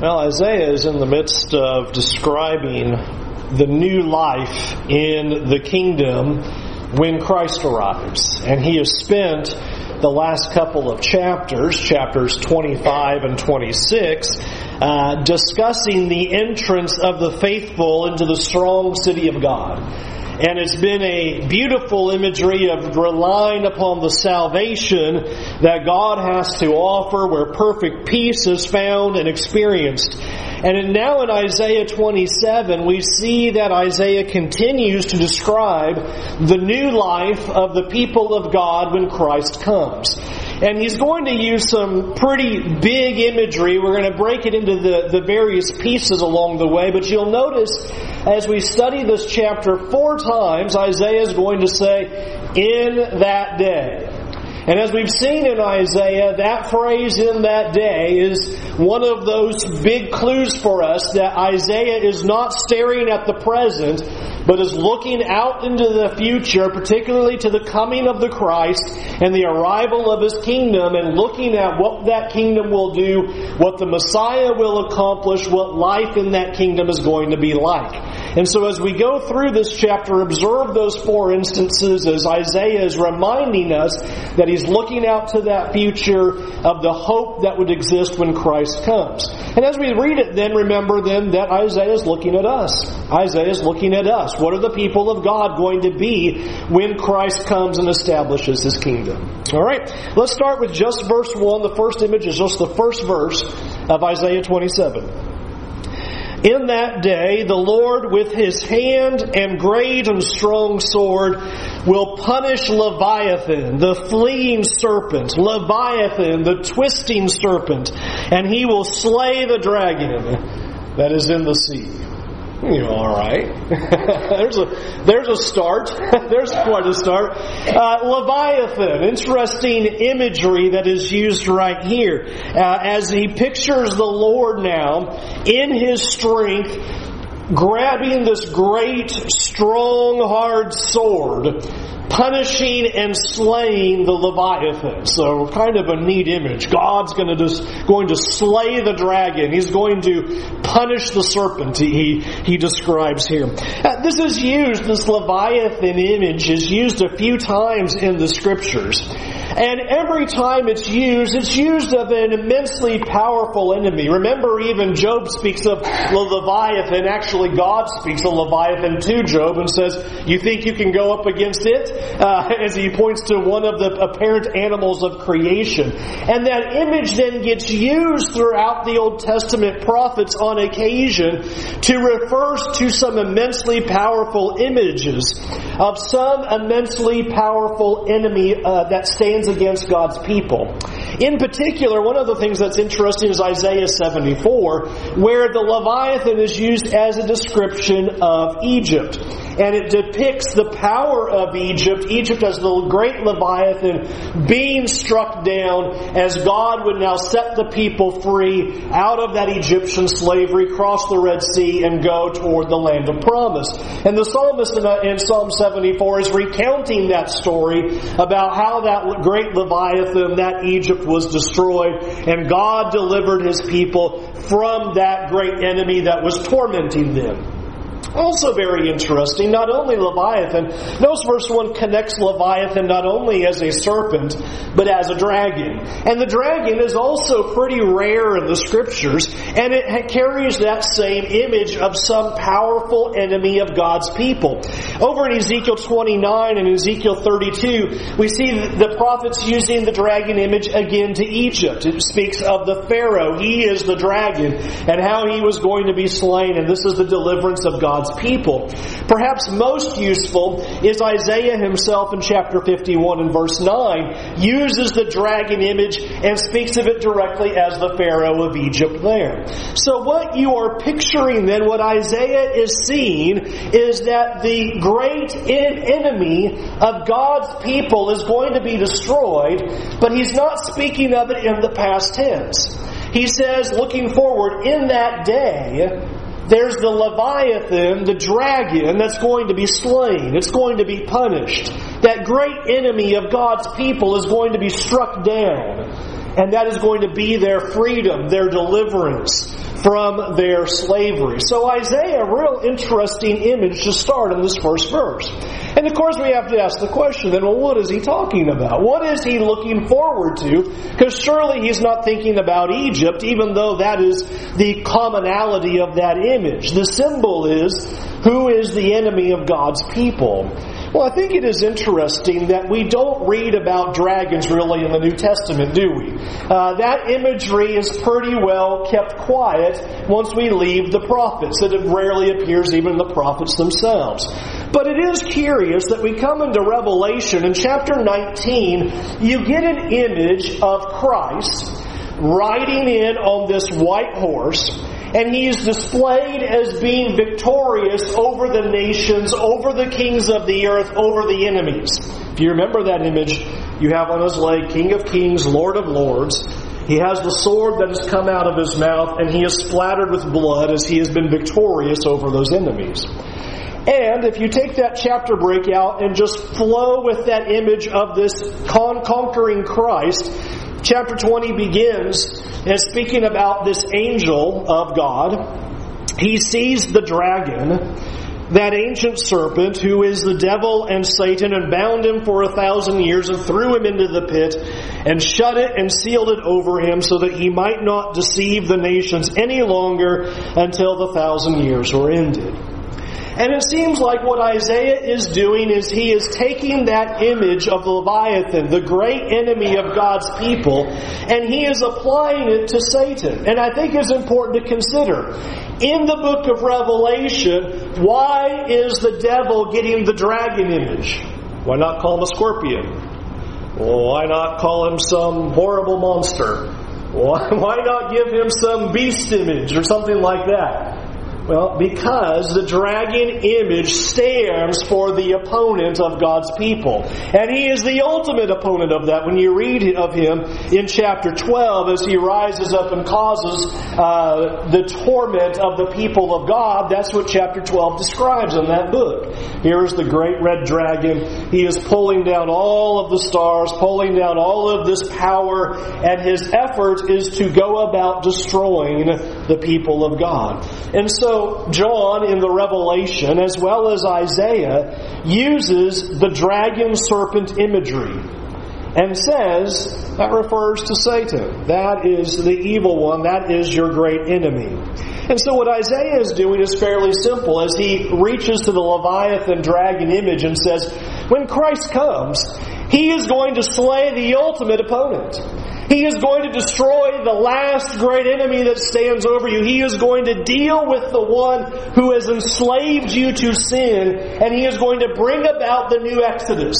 Well, Isaiah is in the midst of describing the new life in the kingdom when Christ arrives. And he has spent the last couple of chapters 25 and 26, discussing the entrance of the faithful into the strong city of God. And it's been a beautiful imagery of relying upon the salvation that God has to offer, where perfect peace is found and experienced. And now in Isaiah 27, we see that Isaiah continues to describe the new life of the people of God when Christ comes. And he's going to use some pretty big imagery. We're going to break it into the various pieces along the way. But you'll notice as we study this chapter, 4 times Isaiah is going to say, "in that day." And as we've seen in Isaiah, that phrase, "in that day," is one of those big clues for us that Isaiah is not staring at the present, but is looking out into the future, particularly to the coming of the Christ and the arrival of His kingdom, and looking at what that kingdom will do, what the Messiah will accomplish, what life in that kingdom is going to be like. And so as we go through this chapter, observe those 4 instances as Isaiah is reminding us that he's looking out to that future of the hope that would exist when Christ comes. And as we read it then, remember then that Isaiah is looking at us. Isaiah is looking at us. What are the people of God going to be when Christ comes and establishes His kingdom? All right, let's start with just verse 1. The first image is just the first verse of Isaiah 27. "In that day, the Lord with His hand and great and strong sword will punish Leviathan, the fleeing serpent, Leviathan, the twisting serpent, and He will slay the dragon that is in the sea." You know, all right. There's a start. There's quite a start. Leviathan, interesting imagery that is used right here. As he pictures the Lord now in His strength, grabbing this great, strong, hard sword, punishing and slaying the Leviathan. So kind of a neat image. God's going to slay the dragon. He's going to punish the serpent, he describes here. This Leviathan image is used a few times in the Scriptures. And every time it's used of an immensely powerful enemy. Remember, even Job speaks of the Leviathan. Actually, God speaks of Leviathan to Job and says, "You think you can go up against it?" As he points to one of the apparent animals of creation. And that image then gets used throughout the Old Testament prophets on occasion to refer to some immensely powerful images of some immensely powerful enemy that stands against God's people. In particular, one of the things that's interesting is Isaiah 74, where the Leviathan is used as a description of Egypt. And it depicts the power of Egypt as the great Leviathan being struck down as God would now set the people free out of that Egyptian slavery, cross the Red Sea, and go toward the land of promise. And the psalmist in Psalm 74 is recounting that story about how that great Leviathan, that Egypt, was destroyed, and God delivered His people from that great enemy that was tormenting them. Also very interesting, not only Leviathan, notice verse 1 connects Leviathan not only as a serpent, but as a dragon. And the dragon is also pretty rare in the Scriptures, and it carries that same image of some powerful enemy of God's people. Over in Ezekiel 29 and Ezekiel 32, we see the prophets using the dragon image again to Egypt. It speaks of the Pharaoh. He is the dragon, and how he was going to be slain, and this is the deliverance of God's people. Perhaps most useful is Isaiah himself in chapter 51 and verse 9 uses the dragon image and speaks of it directly as the Pharaoh of Egypt there. So what you are picturing then, what Isaiah is seeing, is that the great enemy of God's people is going to be destroyed, but he's not speaking of it in the past tense. He says, looking forward, in that day, there's the Leviathan, the dragon, that's going to be slain. It's going to be punished. That great enemy of God's people is going to be struck down. And that is going to be their freedom, their deliverance from their slavery. So Isaiah, a real interesting image to start in this first verse. And of course we have to ask the question then, well, what is he talking about? What is he looking forward to? Because surely he's not thinking about Egypt, even though that is the commonality of that image. The symbol is, who is the enemy of God's people? Well, I think it is interesting that we don't read about dragons really in the New Testament, do we? That imagery is pretty well kept quiet once we leave the prophets. It rarely appears even in the prophets themselves. But it is curious that we come into Revelation, in chapter 19, you get an image of Christ riding in on this white horse, and he is displayed as being victorious over the nations, over the kings of the earth, over the enemies. If you remember that image, you have on his leg King of Kings, Lord of Lords. He has the sword that has come out of his mouth, and he is splattered with blood as he has been victorious over those enemies. And if you take that chapter breakout and just flow with that image of this conquering Christ, chapter 20 begins as speaking about this angel of God. He sees the dragon, that ancient serpent, who is the devil and Satan, and bound him for 1,000 years and threw him into the pit and shut it and sealed it over him so that he might not deceive the nations any longer until the 1,000 years were ended. And it seems like what Isaiah is doing is he is taking that image of Leviathan, the great enemy of God's people, and he is applying it to Satan. And I think it's important to consider, in the book of Revelation, why is the devil getting the dragon image? Why not call him a scorpion? Why not call him some horrible monster? Why not give him some beast image or something like that? Well, because the dragon image stands for the opponent of God's people. And he is the ultimate opponent of that when you read of him in chapter 12 as he rises up and causes the torment of the people of God. That's what chapter 12 describes in that book. Here is the great red dragon. He is pulling down all of the stars, pulling down all of this power, and his effort is to go about destroying the people of God. And so John in the Revelation, as well as Isaiah, uses the dragon serpent imagery and says that refers to Satan. That is the evil one. That is your great enemy. And so what Isaiah is doing is fairly simple as he reaches to the Leviathan dragon image and says, when Christ comes, he is going to slay the ultimate opponent. He is going to destroy the last great enemy that stands over you. He is going to deal with the one who has enslaved you to sin, and he is going to bring about the new Exodus.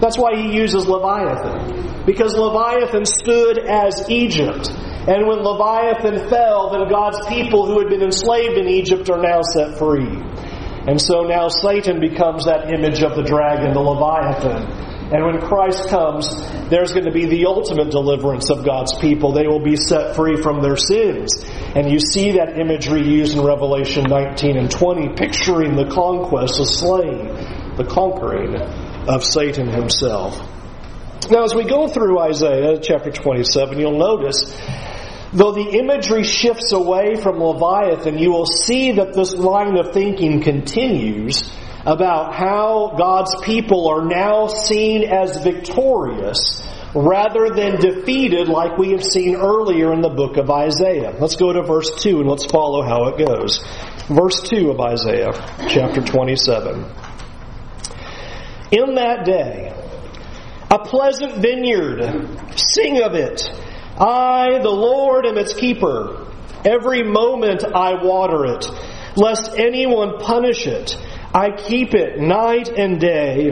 That's why he uses Leviathan, because Leviathan stood as Egypt. And when Leviathan fell, then God's people who had been enslaved in Egypt are now set free. And so now Satan becomes that image of the dragon, the Leviathan. And when Christ comes, there's going to be the ultimate deliverance of God's people. They will be set free from their sins. And you see that imagery used in Revelation 19 and 20, picturing the conquest, the slaying, the conquering of Satan himself. Now, as we go through Isaiah chapter 27, you'll notice, though the imagery shifts away from Leviathan, you will see that this line of thinking continues about how God's people are now seen as victorious rather than defeated like we have seen earlier in the book of Isaiah. Let's go to verse 2 and let's follow how it goes. Verse 2 of Isaiah, chapter 27. In that day, a pleasant vineyard, sing of it. I, the Lord, am its keeper. Every moment I water it, lest anyone punish it. I keep it night and day.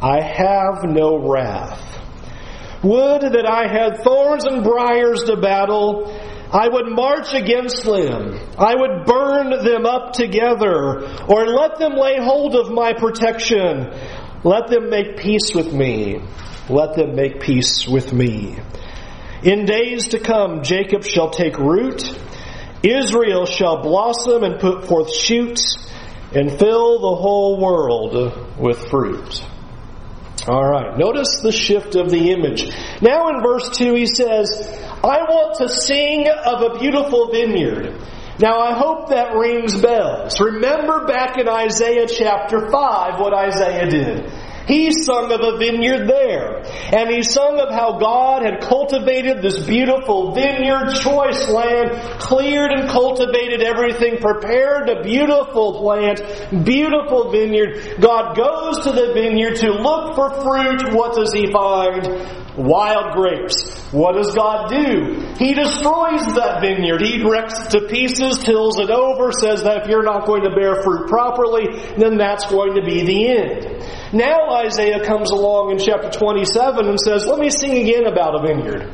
I have no wrath. Would that I had thorns and briars to battle. I would march against them. I would burn them up together, or let them lay hold of my protection. Let them make peace with me. Let them make peace with me. In days to come, Jacob shall take root. Israel shall blossom and put forth shoots, and fill the whole world with fruit. Alright, notice the shift of the image. Now in verse 2 he says, I want to sing of a beautiful vineyard. Now I hope that rings bells. Remember back in Isaiah chapter 5 what Isaiah did. He sung of a vineyard there. And he sung of how God had cultivated this beautiful vineyard, choice land, cleared and cultivated everything, prepared a beautiful plant, beautiful vineyard. God goes to the vineyard to look for fruit. What does he find? Wild grapes. What does God do? He destroys that vineyard. He wrecks it to pieces, tills it over, says that if you're not going to bear fruit properly, then that's going to be the end. Now Isaiah comes along in chapter 27 and says, let me sing again about a vineyard.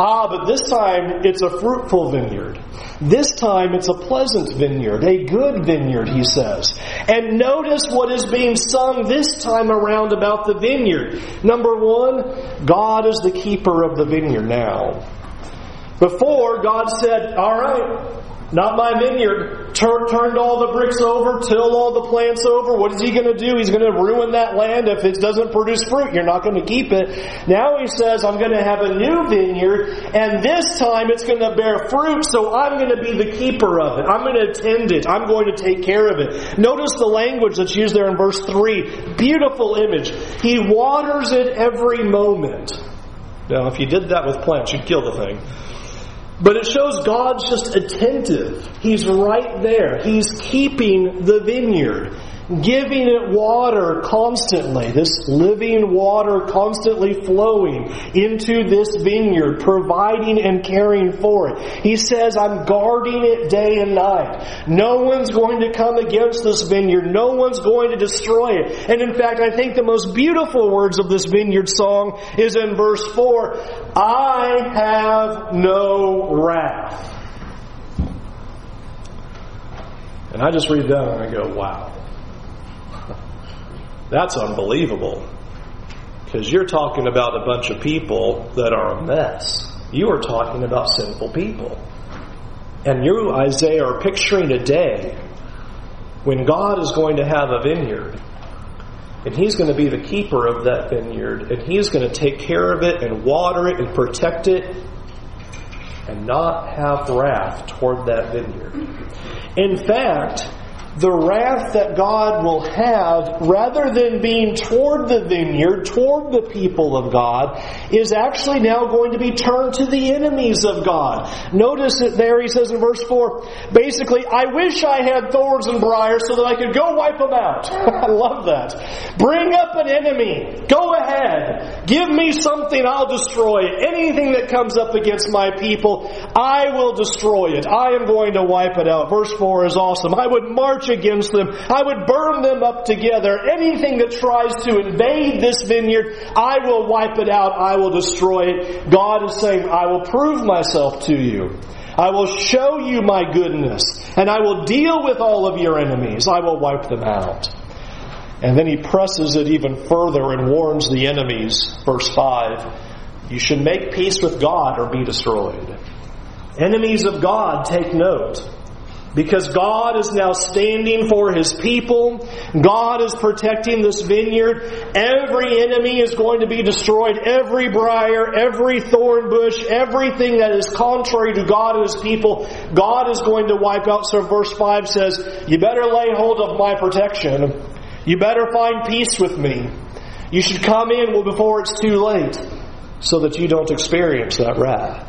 Ah, but this time it's a fruitful vineyard. This time it's a pleasant vineyard, a good vineyard, he says. And notice what is being sung this time around about the vineyard. Number one, God is the keeper of the vineyard now. Before, God said, all right, not my vineyard. Turned all the bricks over, tilled all the plants over. What is he going to do? He's going to ruin that land. If it doesn't produce fruit, you're not going to keep it. Now he says, I'm going to have a new vineyard, and this time it's going to bear fruit, so I'm going to be the keeper of it. I'm going to tend it. I'm going to take care of it. Notice the language that's used there in verse 3. Beautiful image. He waters it every moment. Now, if you did that with plants, you'd kill the thing. But it shows God's just attentive. He's right there. He's keeping the vineyard, giving it water constantly, this living water constantly flowing into this vineyard, providing and caring for it. He says, I'm guarding it day and night. No one's going to come against this vineyard. No one's going to destroy it. And in fact, I think the most beautiful words of this vineyard song is in verse 4, I have no wrath. And I just read that and I go, wow. That's unbelievable. Because you're talking about a bunch of people that are a mess. You are talking about sinful people. And you, Isaiah, are picturing a day when God is going to have a vineyard. And He's going to be the keeper of that vineyard. And He's going to take care of it and water it and protect it. And not have wrath toward that vineyard. In fact, the wrath that God will have, rather than being toward the vineyard, toward the people of God, is actually now going to be turned to the enemies of God. Notice it there, he says in verse 4, basically, I wish I had thorns and briars so that I could go wipe them out. I love that. Bring up an enemy. Go ahead. Give me something, I'll destroy it. Anything that comes up against my people, I will destroy it. I am going to wipe it out. Verse 4 is awesome. I would march against them. I would burn them up together. Anything that tries to invade this vineyard, I will wipe it out. I will destroy it. God is saying, I will prove myself to you. I will show you my goodness. And I will deal with all of your enemies. I will wipe them out. And then he presses it even further and warns the enemies. Verse 5, you should make peace with God or be destroyed. Enemies of God, take note. Because God is now standing for His people. God is protecting this vineyard. Every enemy is going to be destroyed. Every briar, every thorn bush, everything that is contrary to God and His people, God is going to wipe out. So verse 5 says, you better lay hold of my protection. You better find peace with me. You should come in before it's too late so that you don't experience that wrath.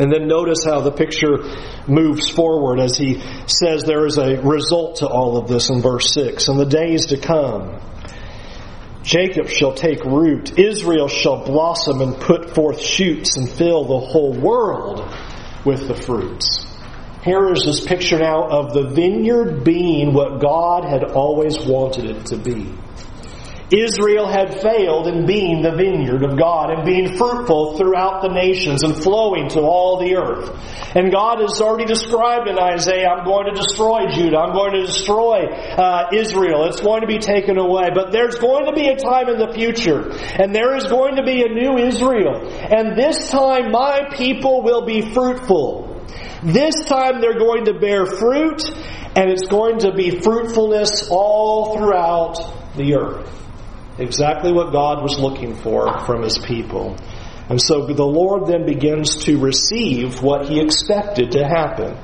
And then notice how the picture moves forward as he says there is a result to all of this in verse 6. In the days to come, Jacob shall take root, Israel shall blossom and put forth shoots and fill the whole world with the fruits. Here is this picture now of the vineyard being what God had always wanted it to be. Israel had failed in being the vineyard of God and being fruitful throughout the nations and flowing to all the earth. And God has already described in Isaiah, I'm going to destroy Judah. I'm going to destroy Israel. It's going to be taken away. But there's going to be a time in the future. And there is going to be a new Israel. And this time my people will be fruitful. This time they're going to bear fruit. And it's going to be fruitfulness all throughout the earth. Exactly what God was looking for from His people. And so the Lord then begins to receive what He expected to happen.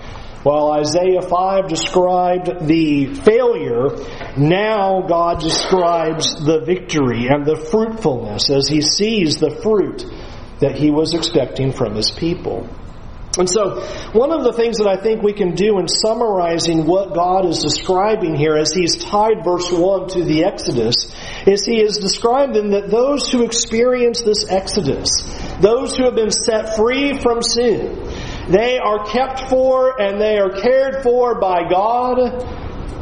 While Isaiah 5 described the failure, now God describes the victory and the fruitfulness as He sees the fruit that He was expecting from His people. And so, one of the things that I think we can do in summarizing what God is describing here as He's tied verse 1 to the Exodus, is He is describing that those who experience this Exodus, those who have been set free from sin, they are kept for and they are cared for by God,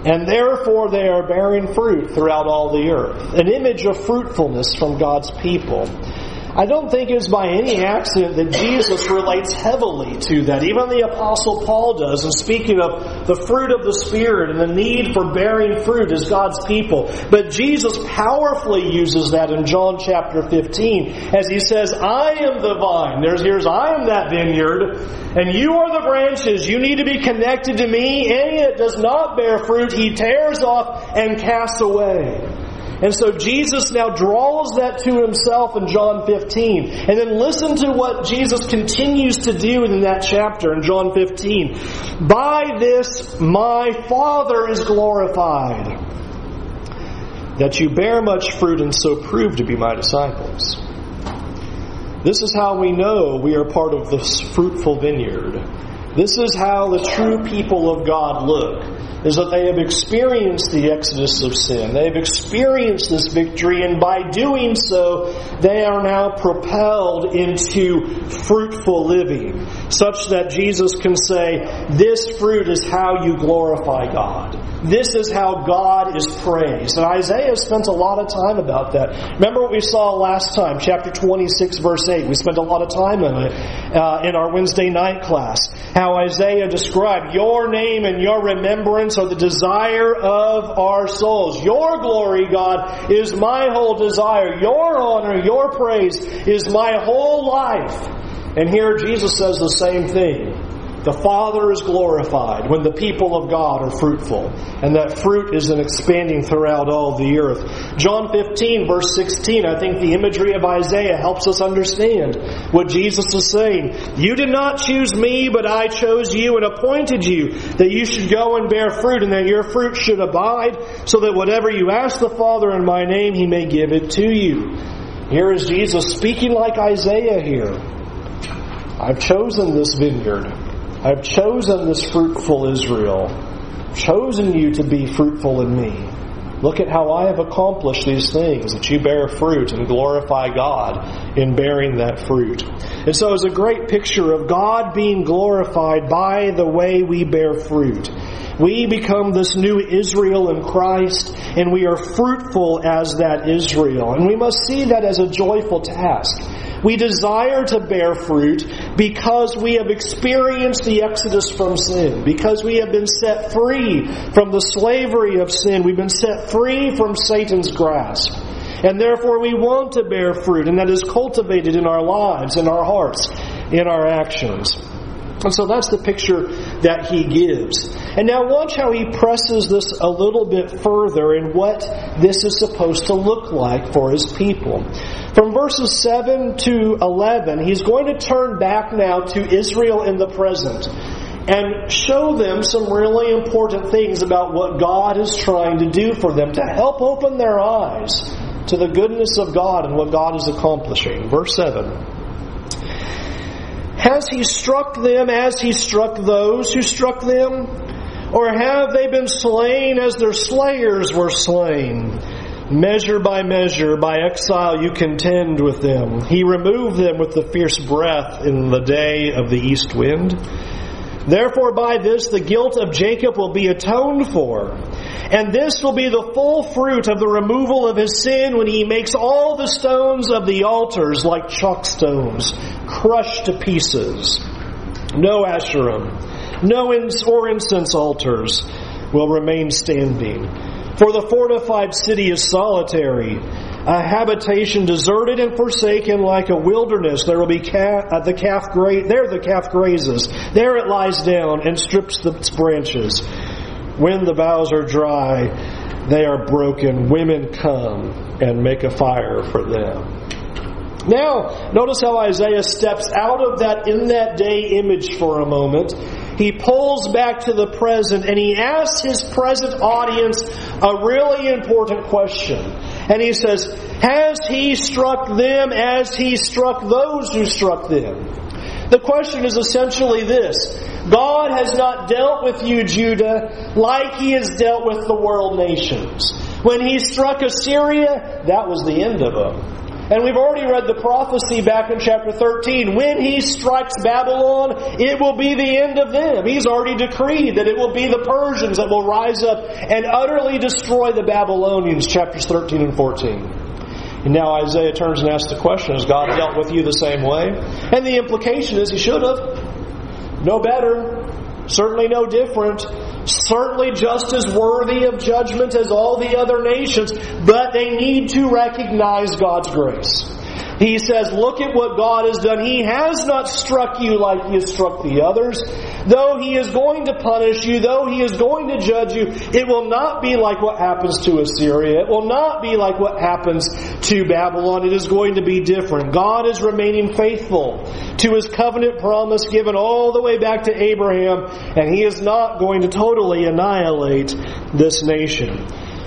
and therefore they are bearing fruit throughout all the earth. An image of fruitfulness from God's people. I don't think it's by any accident that Jesus relates heavily to that. Even the Apostle Paul does, in speaking of the fruit of the Spirit and the need for bearing fruit as God's people. But Jesus powerfully uses that in John chapter 15 as He says, I am the vine. I am that vineyard, and you are the branches. You need to be connected to me. Any that does not bear fruit, He tears off and casts away. And so Jesus now draws that to Himself in John 15. And then listen to what Jesus continues to do in that chapter in John 15. By this my Father is glorified, that you bear much fruit and so prove to be my disciples. This is how we know we are part of this fruitful vineyard. This is how the true people of God look, is that they have experienced the exodus of sin. They have experienced this victory, and by doing so, they are now propelled into fruitful living, such that Jesus can say, this fruit is how you glorify God. This is how God is praised. And Isaiah spent a lot of time about that. Remember what we saw last time, chapter 26, verse 8. We spent a lot of time on it in our Wednesday night class. How Isaiah described, your name and your remembrance are the desire of our souls. Your glory, God, is my whole desire. Your honor, your praise is my whole life. And here Jesus says the same thing. The Father is glorified when the people of God are fruitful. And that fruit is then expanding throughout all the earth. John 15, verse 16, I think the imagery of Isaiah helps us understand what Jesus is saying. You did not choose me, but I chose you and appointed you, that you should go and bear fruit, and that your fruit should abide, so that whatever you ask the Father in my name, He may give it to you. Here is Jesus speaking like Isaiah here. I've chosen this vineyard. I've chosen this fruitful Israel. I've chosen you to be fruitful in me. Look at how I have accomplished these things, that you bear fruit and glorify God in bearing that fruit. And so it's a great picture of God being glorified by the way we bear fruit. We become this new Israel in Christ, and we are fruitful as that Israel. And we must see that as a joyful task. We desire to bear fruit because we have experienced the exodus from sin, because we have been set free from the slavery of sin. We've been set free from Satan's grasp. And therefore we want to bear fruit, and that is cultivated in our lives, in our hearts, in our actions. And so that's the picture that He gives. And now watch how He presses this a little bit further in what this is supposed to look like for His people. From verses 7 to 11, He's going to turn back now to Israel in the present and show them some really important things about what God is trying to do for them to help open their eyes to the goodness of God and what God is accomplishing. Verse 7. Has He struck them as He struck those who struck them? Or have they been slain as their slayers were slain? Measure, by exile you contend with them. He removed them with the fierce breath in the day of the east wind. Therefore by this the guilt of Jacob will be atoned for, and this will be the full fruit of the removal of his sin when he makes all the stones of the altars like chalk stones, crushed to pieces. No Asherim, no incense altars will remain standing. For the fortified city is solitary, a habitation deserted and forsaken like a wilderness. There will be the calf grazes. There it lies down and strips its branches. When the boughs are dry, they are broken. Women come and make a fire for them. Now, notice how Isaiah steps out of that in that day image for a moment. He pulls back to the present and he asks his present audience a really important question. And he says, has he struck them as he struck those who struck them? The question is essentially this: God has not dealt with you, Judah, like He has dealt with the world nations. When He struck Assyria, that was the end of them. And we've already read the prophecy back in chapter 13. When He strikes Babylon, it will be the end of them. He's already decreed that it will be the Persians that will rise up and utterly destroy the Babylonians, chapters 13 and 14. And now Isaiah turns and asks the question, has God dealt with you the same way? And the implication is He should have. No better. Certainly no different. Certainly just as worthy of judgment as all the other nations. But they need to recognize God's grace. He says, look at what God has done. He has not struck you like He has struck the others. Though He is going to punish you, though He is going to judge you, it will not be like what happens to Assyria. It will not be like what happens to Babylon. It is going to be different. God is remaining faithful to His covenant promise given all the way back to Abraham, and He is not going to totally annihilate this nation.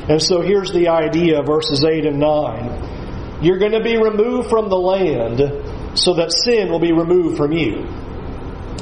And so here's the idea, verses 8 and 9. You're going to be removed from the land so that sin will be removed from you.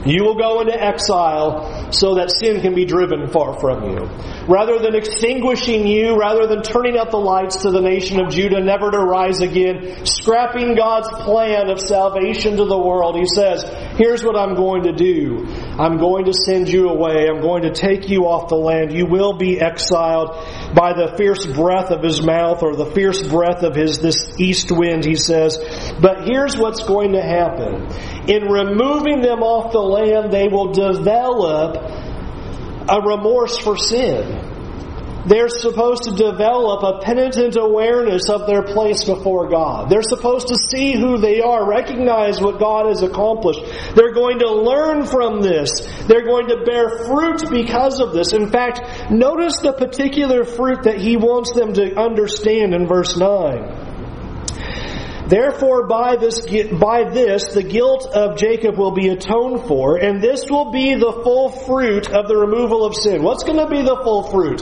You will go into exile so that sin can be driven far from you. Rather than extinguishing you, rather than turning out the lights to the nation of Judah, never to rise again, scrapping God's plan of salvation to the world, He says, here's what I'm going to do. I'm going to send you away. I'm going to take you off the land. You will be exiled by the fierce breath of His mouth, or the fierce breath of this east wind, He says. But here's what's going to happen. In removing them off the land, they will develop a remorse for sin. They're supposed to develop a penitent awareness of their place before God. They're supposed to see who they are, recognize what God has accomplished. They're going to learn from this. They're going to bear fruit because of this. In fact, notice the particular fruit that He wants them to understand in verse 9. Therefore, by this, the guilt of Jacob will be atoned for, and this will be the full fruit of the removal of sin. What's going to be the full fruit?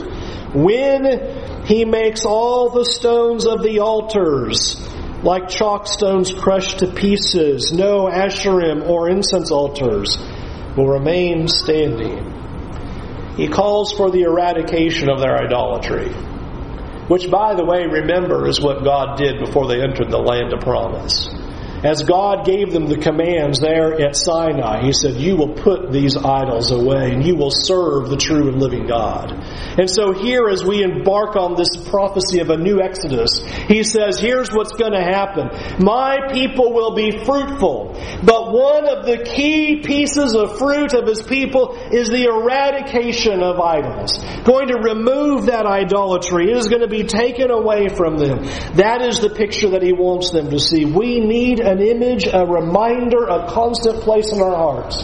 When He makes all the stones of the altars like chalk stones crushed to pieces, no Asherim or incense altars will remain standing. He calls for the eradication of their idolatry, which, by the way, remember, is what God did before they entered the land of promise. As God gave them the commands there at Sinai, He said, you will put these idols away and you will serve the true and living God. And so here, as we embark on this prophecy of a new Exodus, He says, here's what's going to happen. My people will be fruitful. But one of the key pieces of fruit of His people is the eradication of idols. Going to remove that idolatry. It is going to be taken away from them. That is the picture that He wants them to see. We need an image, a reminder, a constant place in our hearts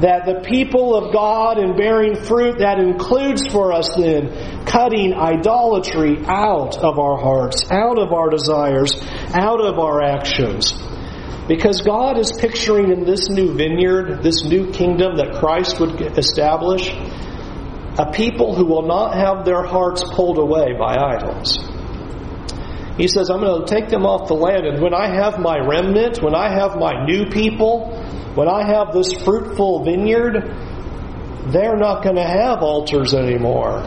that the people of God and bearing fruit, that includes for us then cutting idolatry out of our hearts, out of our desires, out of our actions. Because God is picturing in this new vineyard, this new kingdom that Christ would establish, a people who will not have their hearts pulled away by idols. He says, I'm going to take them off the land, and when I have my remnant, when I have my new people, when I have this fruitful vineyard, they're not going to have altars anymore.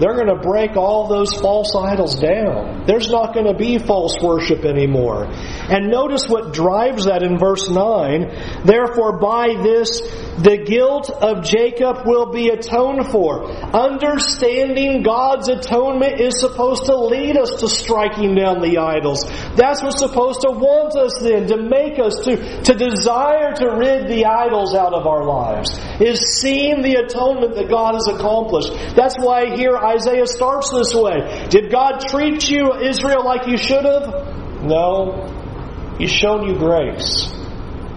They're going to break all those false idols down. There's not going to be false worship anymore. And notice what drives that in verse 9. Therefore, by this, the guilt of Jacob will be atoned for. Understanding God's atonement is supposed to lead us to striking down the idols. That's what's supposed to want us then, to make us, to desire to rid the idols out of our lives, is seeing the atonement that God has accomplished. That's why here Isaiah starts this way. Did God treat you, Israel, like you should have? No. He's shown you grace.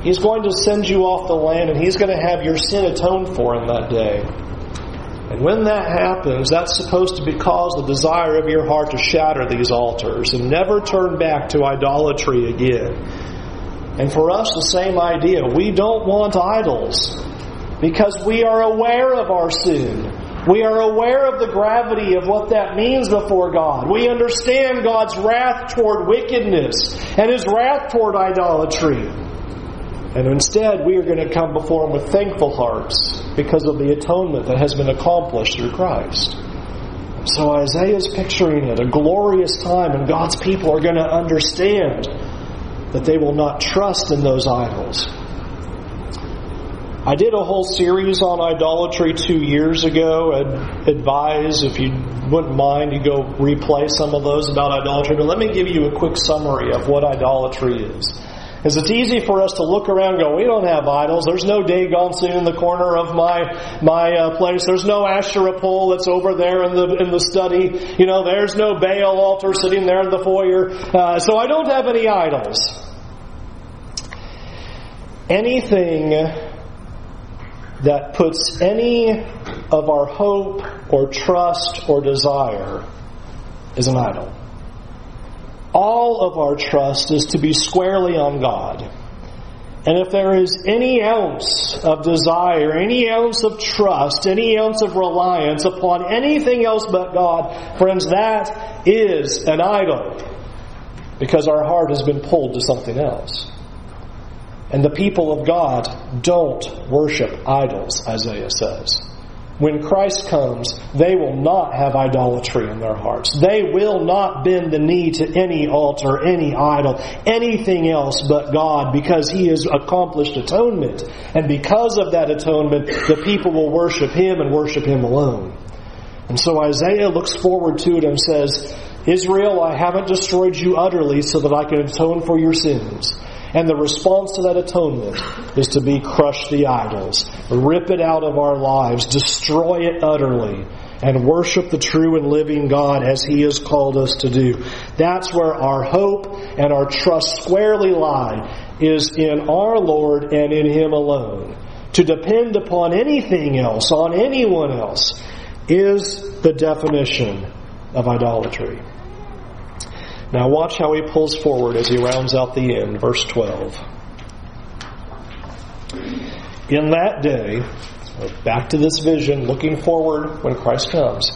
He's going to send you off the land, and He's going to have your sin atoned for in that day. And when that happens, that's supposed to cause the desire of your heart to shatter these altars and never turn back to idolatry again. And for us, the same idea. We don't want idols because we are aware of our sin. We are aware of the gravity of what that means before God. We understand God's wrath toward wickedness and His wrath toward idolatry. And instead, we are going to come before Him with thankful hearts because of the atonement that has been accomplished through Christ. So Isaiah is picturing it, a glorious time, and God's people are going to understand that they will not trust in those idols. I did a whole series on idolatry 2 years ago. I'd advise, if you wouldn't mind, you go replay some of those about idolatry. But let me give you a quick summary of what idolatry is. Because it's easy for us to look around and go, we don't have idols. There's no Dagon sitting in the corner of my place. There's no Asherah pole that's over there in the study. You know, there's no Baal altar sitting there in the foyer. So I don't have any idols. Anything that puts any of our hope or trust or desire is an idol. All of our trust is to be squarely on God. And if there is any ounce of desire, any ounce of trust, any ounce of reliance upon anything else but God, friends, that is an idol. Because our heart has been pulled to something else. And the people of God don't worship idols, Isaiah says. When Christ comes, they will not have idolatry in their hearts. They will not bend the knee to any altar, any idol, anything else but God, because He has accomplished atonement. And because of that atonement, the people will worship Him and worship Him alone. And so Isaiah looks forward to it and says, Israel, I haven't destroyed you utterly so that I can atone for your sins. And the response to that atonement is to be crush the idols, rip it out of our lives, destroy it utterly, and worship the true and living God as He has called us to do. That's where our hope and our trust squarely lie, is in our Lord and in Him alone. To depend upon anything else, on anyone else, is the definition of idolatry. Now watch how he pulls forward as he rounds out the end. Verse 12. In that day, back to this vision, looking forward when Christ comes.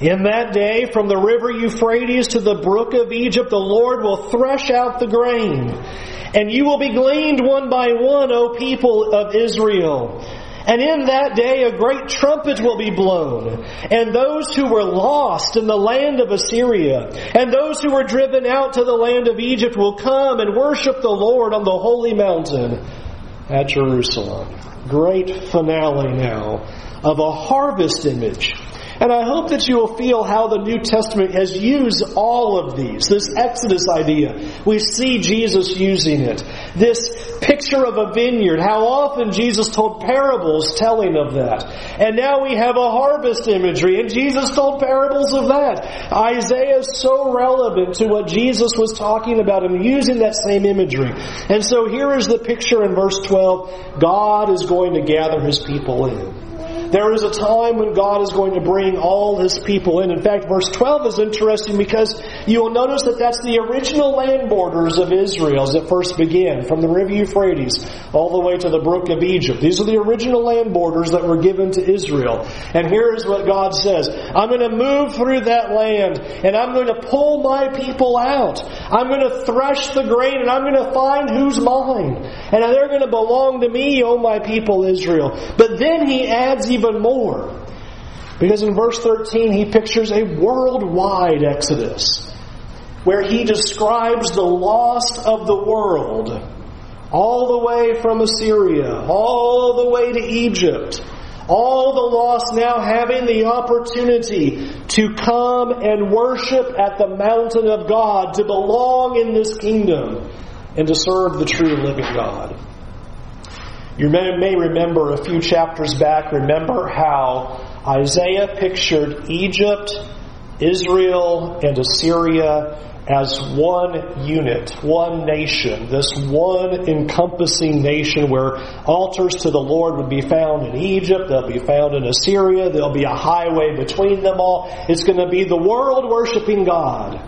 In that day, from the river Euphrates to the brook of Egypt, the Lord will thresh out the grain. And you will be gleaned one by one, O people of Israel. And in that day a great trumpet will be blown, and those who were lost in the land of Assyria, and those who were driven out to the land of Egypt will come and worship the Lord on the holy mountain at Jerusalem. Great finale now of a harvest image. And I hope that you will feel how the New Testament has used all of these. This Exodus idea, we see Jesus using it. This picture of a vineyard, how often Jesus told parables telling of that. And now we have a harvest imagery, and Jesus told parables of that. Isaiah is so relevant to what Jesus was talking about and using that same imagery. And so here is the picture in verse 12. God is going to gather His people in. There is a time when God is going to bring all His people in. In fact, verse 12 is interesting because you will notice that that's the original land borders of Israel as it first began, from the river Euphrates all the way to the brook of Egypt. These are the original land borders that were given to Israel. And here is what God says. I'm going to move through that land, and I'm going to pull my people out. I'm going to thresh the grain, and I'm going to find who's mine. And they're going to belong to me, O my people Israel. But then He adds even more. Because in verse 13 He pictures a worldwide exodus where He describes the lost of the world all the way from Assyria, all the way to Egypt, all the lost now having the opportunity to come and worship at the mountain of God, to belong in this kingdom and to serve the true living God. You may remember a few chapters back, remember how Isaiah pictured Egypt, Israel, and Assyria as one unit, one nation, this one encompassing nation where altars to the Lord would be found in Egypt, they'll be found in Assyria, there'll be a highway between them all. It's going to be the world worshiping God.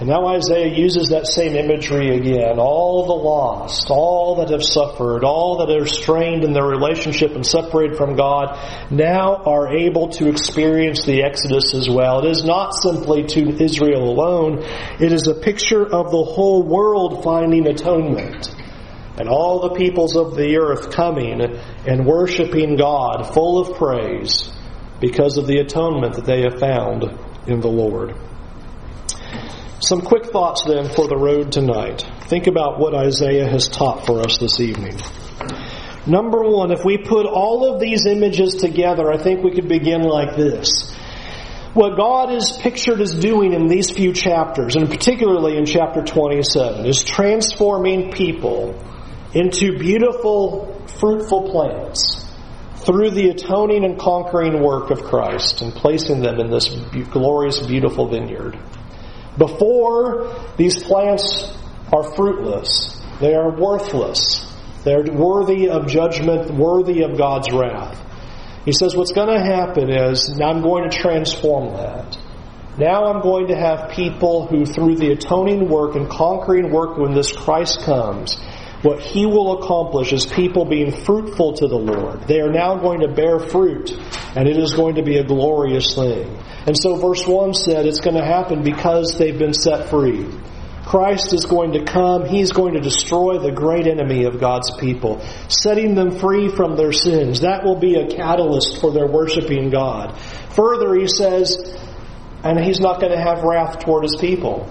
And now Isaiah uses that same imagery again. All the lost, all that have suffered, all that are strained in their relationship and separated from God, now are able to experience the Exodus as well. It is not simply to Israel alone. It is a picture of the whole world finding atonement, and all the peoples of the earth coming and worshiping God, full of praise, because of the atonement that they have found in the Lord. Some quick thoughts then for the road tonight. Think about what Isaiah has taught for us this evening. Number one, if we put all of these images together, I think we could begin like this. What God is pictured as doing in these few chapters, and particularly in chapter 27, is transforming people into beautiful, fruitful plants through the atoning and conquering work of Christ and placing them in this glorious, beautiful vineyard. Before, these plants are fruitless. They are worthless. They're worthy of judgment, worthy of God's wrath. He says what's going to happen is, now I'm going to transform that. Now I'm going to have people who, through the atoning work and conquering work when this Christ comes, what He will accomplish is people being fruitful to the Lord. They are now going to bear fruit, and it is going to be a glorious thing. And so verse 1 said it's going to happen because they've been set free. Christ is going to come. He's going to destroy the great enemy of God's people, setting them free from their sins. That will be a catalyst for their worshiping God. Further, he says, and He's not going to have wrath toward His people.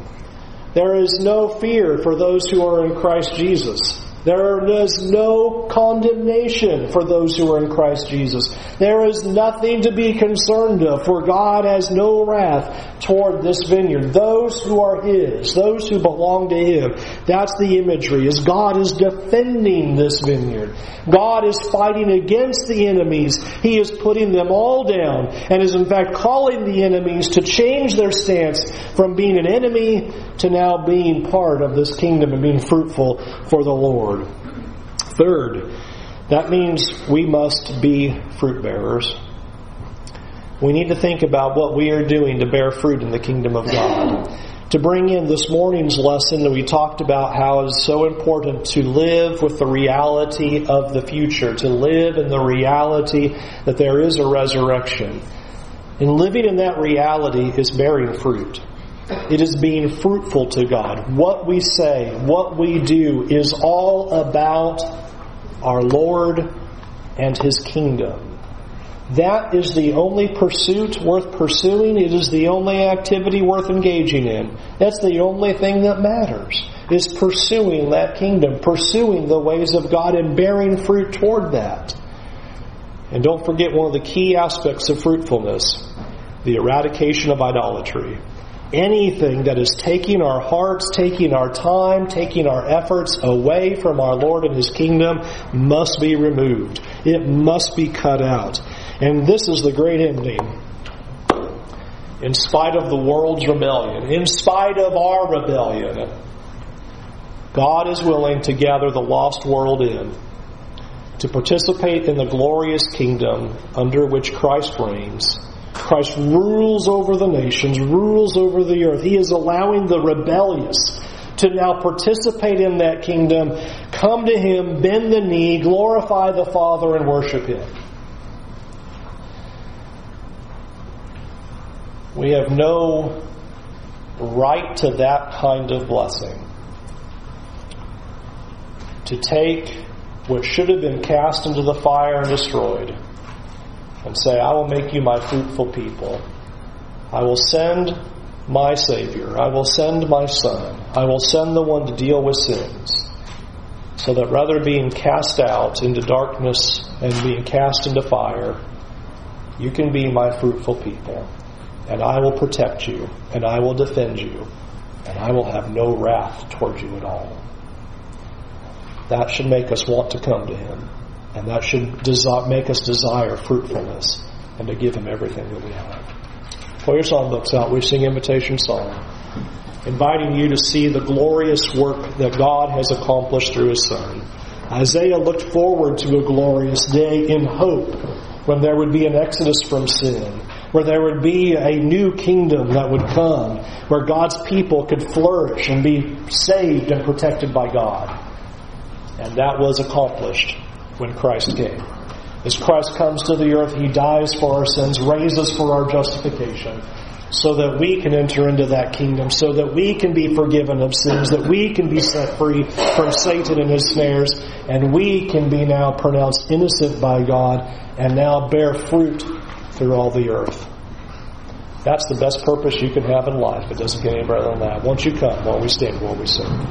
There is no fear for those who are in Christ Jesus. There is no condemnation for those who are in Christ Jesus. There is nothing to be concerned of, for God has no wrath toward this vineyard. Those who are His, those who belong to Him, that's the imagery, is God is defending this vineyard. God is fighting against the enemies. He is putting them all down and is in fact calling the enemies to change their stance from being an enemy to now being part of this kingdom and being fruitful for the Lord. Third, that means we must be fruit bearers. We need to think about what we are doing to bear fruit in the kingdom of God. To bring in this morning's lesson, we talked about how it's so important to live with the reality of the future, to live in the reality that there is a resurrection. And living in that reality is bearing fruit. It is being fruitful to God. What we say, what we do is all about our Lord and His kingdom. That is the only pursuit worth pursuing. It is the only activity worth engaging in. That's the only thing that matters, is pursuing that kingdom, pursuing the ways of God and bearing fruit toward that. And don't forget one of the key aspects of fruitfulness, the eradication of idolatry. Anything that is taking our hearts, taking our time, taking our efforts away from our Lord and His kingdom must be removed. It must be cut out. And this is the great ending. In spite of the world's rebellion, in spite of our rebellion, God is willing to gather the lost world in to participate in the glorious kingdom under which Christ reigns. Christ rules over the nations, rules over the earth. He is allowing the rebellious to now participate in that kingdom, come to Him, bend the knee, glorify the Father, and worship Him. We have no right to that kind of blessing. To take what should have been cast into the fire and destroyed, and say, I will make you my fruitful people. I will send my Savior. I will send my Son. I will send the one to deal with sins. So that rather being cast out into darkness and being cast into fire, you can be my fruitful people. And I will protect you. And I will defend you. And I will have no wrath towards you at all. That should make us want to come to Him. And that should make us desire fruitfulness and to give Him everything that we have. Pull your songbooks out. We sing Invitation Song. inviting you to see the glorious work that God has accomplished through His Son. Isaiah looked forward to a glorious day in hope, when there would be an exodus from sin, where there would be a new kingdom that would come, where God's people could flourish and be saved and protected by God. And that was accomplished when Christ came. As Christ comes to the earth, He dies for our sins, raises for our justification, so that we can enter into that kingdom, so that we can be forgiven of sins, that we can be set free from Satan and his snares, and we can be now pronounced innocent by God and now bear fruit through all the earth. That's the best purpose you can have in life. It doesn't get any better than that. Won't you come while we stand, while we serve?